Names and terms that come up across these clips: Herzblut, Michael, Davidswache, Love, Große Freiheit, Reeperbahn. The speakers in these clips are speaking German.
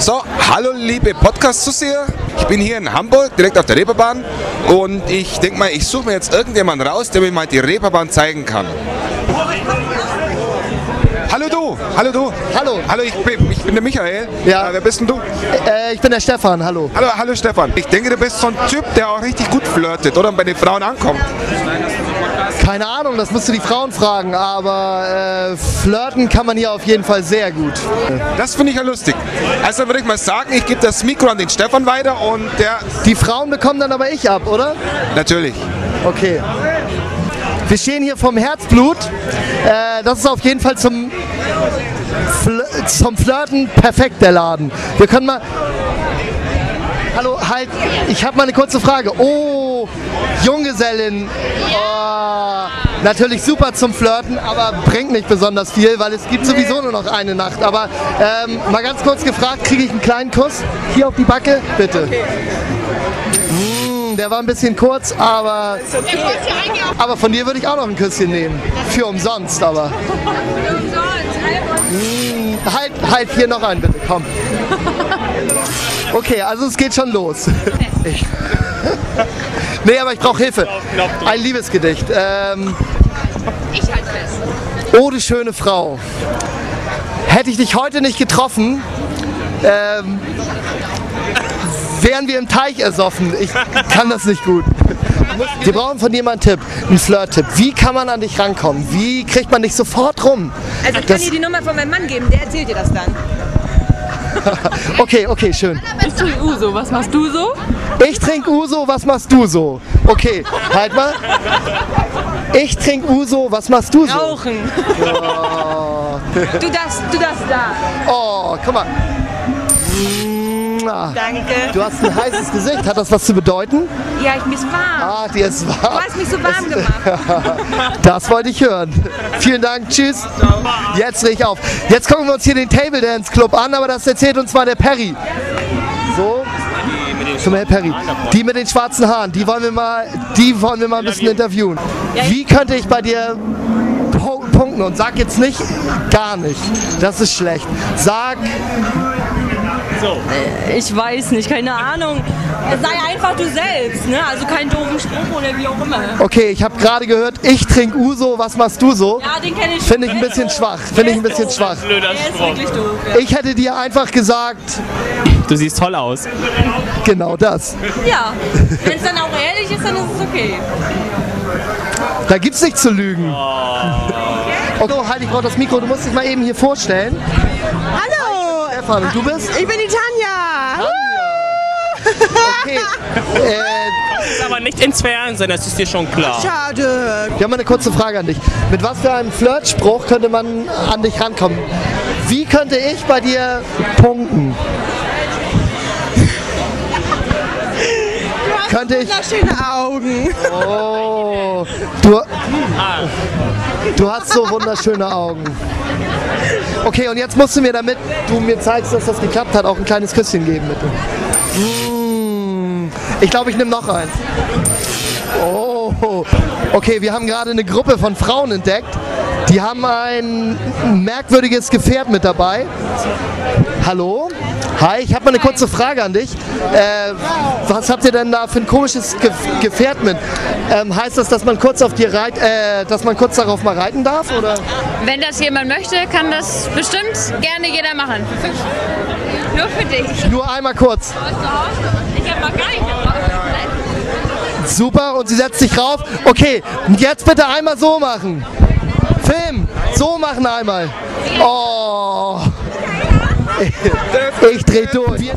So, hallo liebe Podcast-Zuseher, ich bin hier in Hamburg, direkt auf der Reeperbahn und ich denke mal, ich suche mir jetzt irgendjemanden raus, der mir mal die Reeperbahn zeigen kann. Hallo du, hallo du. Hallo. Hallo, ich bin der Michael. Ja. Wer bist denn du? Ich bin der Stefan, hallo. Hallo, hallo Stefan. Ich denke, du bist so ein Typ, der auch richtig gut flirtet, oder? Und bei den Frauen ankommt. Keine Ahnung, das musst du die Frauen fragen, aber flirten kann man hier auf jeden Fall sehr gut. Das finde ich ja lustig. Also würde ich mal sagen, ich gebe das Mikro an den Stefan weiter und der... Die Frauen bekommen dann aber ich ab, oder? Natürlich. Okay. Wir stehen hier vom Herzblut. Das ist auf jeden Fall zum Flirten perfekt, der Laden. Wir können mal... Hallo, halt, ich habe mal eine kurze Frage. Oh, Junggesellen, oh, natürlich super zum Flirten, aber bringt nicht besonders viel, weil es gibt sowieso nur noch eine Nacht. Aber mal ganz kurz gefragt, kriege ich einen kleinen Kuss hier auf die Backe? Bitte. Okay. Der war ein bisschen kurz, aber von dir würde ich auch noch ein Küsschen nehmen. Für umsonst, aber. Für umsonst, halt hier noch einen, bitte, komm. Okay, also es geht schon los. Nee, aber ich brauche Hilfe. Ein Liebesgedicht. Ich halte fest. Oh, du schöne Frau. Hätte ich dich heute nicht getroffen, wären wir im Teich ersoffen. Ich kann das nicht gut. Wir brauchen von dir mal einen Tipp, einen Flirt-Tipp. Wie kann man an dich rankommen? Wie kriegt man dich sofort rum? Also ich kann dir die Nummer von meinem Mann geben, der erzählt dir das dann. Okay, schön. Ich trinke Uso, was machst du so? Ich trinke Uso, was machst du so? Okay, halt mal. Ich trinke Uso, was machst du so? Rauchen. Oh. Du darfst da. Oh, guck mal. Danke. Du hast ein heißes Gesicht. Hat das was zu bedeuten? Ja, mir ist warm. Ah, dir ist warm. Du hast mich so warm gemacht. Das wollte ich hören. Vielen Dank, tschüss. Jetzt reg ich auf. Jetzt gucken wir uns hier den Table Dance Club an, aber das erzählt uns mal der Perry. So, zum Herr Perry. Die mit den schwarzen Haaren, die wollen wir mal ein bisschen interviewen. Wie könnte ich bei dir punkten? Und sag jetzt nicht, gar nicht. Das ist schlecht. Sag... So. Ich weiß nicht, keine Ahnung. Sei einfach du selbst, ne? Also kein doofen Spruch oder wie auch immer. Okay, ich habe gerade gehört, ich trinke Uso, was machst du so? Ja, den kenne ich. Finde ich ein bisschen schwach. Der ist wirklich doof, ja. Ich hätte dir einfach gesagt... Du siehst toll aus. Genau das. Ja, wenn es dann auch ehrlich ist, dann ist es okay. Da gibt's nichts zu lügen. Oh. Okay, halt, ich brauche das Mikro, du musst dich mal eben hier vorstellen. Hallo! Und du bist? Ich bin die Tanja! Okay. Das ist aber nicht ins Fernsehen, das ist dir schon klar. Schade. Wir haben eine kurze Frage an dich. Mit was für einem Flirtspruch könnte man an dich rankommen? Wie könnte ich bei dir punkten? Du hast wunderschöne Augen. Oh, du hast so wunderschöne Augen. Okay, und jetzt musst du mir, damit du mir zeigst, dass das geklappt hat, auch ein kleines Küsschen geben, bitte. Ich glaube, ich nehme noch eins. Oh, okay, wir haben gerade eine Gruppe von Frauen entdeckt. Die haben ein merkwürdiges Gefährt mit dabei. Hallo? Hi, ich habe mal eine kurze Frage an dich. Was habt ihr denn da für ein komisches Gefährt mit? Heißt das, dass man kurz auf dir darauf mal reiten darf, oder? Wenn das jemand möchte, kann das bestimmt gerne jeder machen. Nur für dich. Nur einmal kurz. Ich habe noch gar nicht gemacht. Super, und sie setzt sich rauf. Okay, und jetzt bitte einmal so machen. Film, so machen einmal. Oh. Ich dreh durch.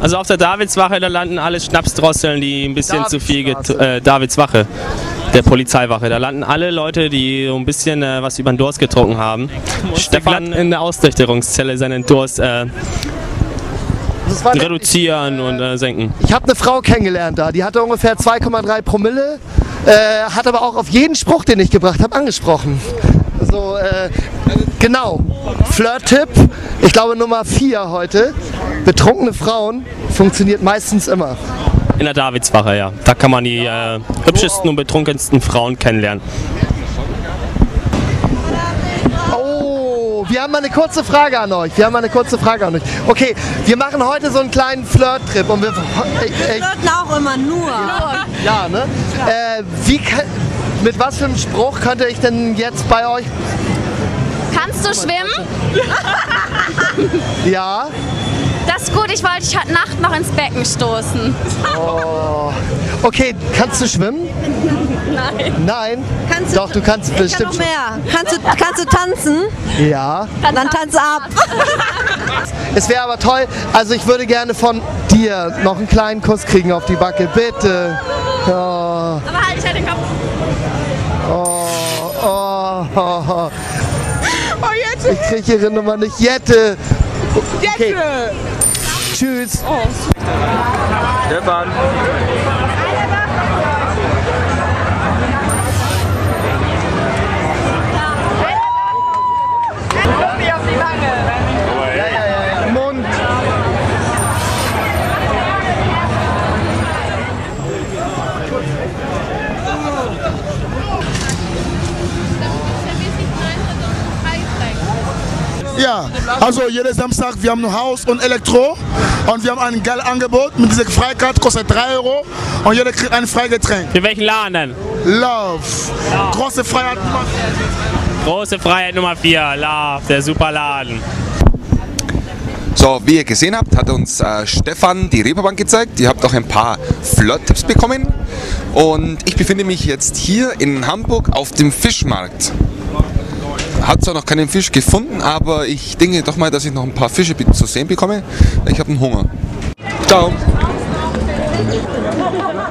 Also auf der Davidswache, da landen alle Schnapsdrosseln, die ein bisschen zu viel Davidswache, der Polizeiwache. Da landen alle Leute, die ein bisschen was über den Durst getrunken haben. Stefan in der Ausnüchterungszelle seinen Durst reduzieren und senken. Ich habe eine Frau kennengelernt da, die hatte ungefähr 2,3 Promille, hat aber auch auf jeden Spruch, den ich gebracht habe, angesprochen. So, genau, Flirt-Tipp, ich glaube Nummer 4 heute, betrunkene Frauen funktioniert meistens immer. In der Davidswache, ja, da kann man die hübschesten und betrunkensten Frauen kennenlernen. Oh, wir haben mal eine kurze Frage an euch. Okay, wir machen heute so einen kleinen Flirt-Trip und wir flirten auch immer nur. Ja, ne? Ja. Mit was für einem Spruch könnte ich denn jetzt bei euch... Kannst du schwimmen? Ja. Das ist gut, ich wollte dich heute Nacht noch ins Becken stoßen. Oh. Okay, kannst du schwimmen? Nein. Nein? Kannst doch, du kannst ich bestimmt. Kann noch mehr. Kannst du tanzen? Ja. Dann tanz ab. Es wäre aber toll, also ich würde gerne von dir noch einen kleinen Kuss kriegen auf die Backe, bitte. Oh. Aber halt, ich halt den Kopf. Oh, oh, oh, oh. Oh, Jette. Ich kriege ihre Nummer nicht. Jette. Okay. Tschüss. Oh. Stefan. Ja, also jeden Samstag, wir haben ein Haus und Elektro und wir haben ein geiles Angebot mit dieser Freikarte, kostet 3 Euro und jeder kriegt ein Freigetränk. In welchen Laden? Love. Große Freiheit Nummer 4. Große Freiheit Nummer 4, Love, der super Laden. So, wie ihr gesehen habt, hat uns Stefan die Reeperbahn gezeigt. Ihr habt auch ein paar Flirt-Tipps bekommen und ich befinde mich jetzt hier in Hamburg auf dem Fischmarkt. Hat zwar noch keinen Fisch gefunden, aber ich denke doch mal, dass ich noch ein paar Fische zu sehen bekomme. Ich habe einen Hunger. Ciao!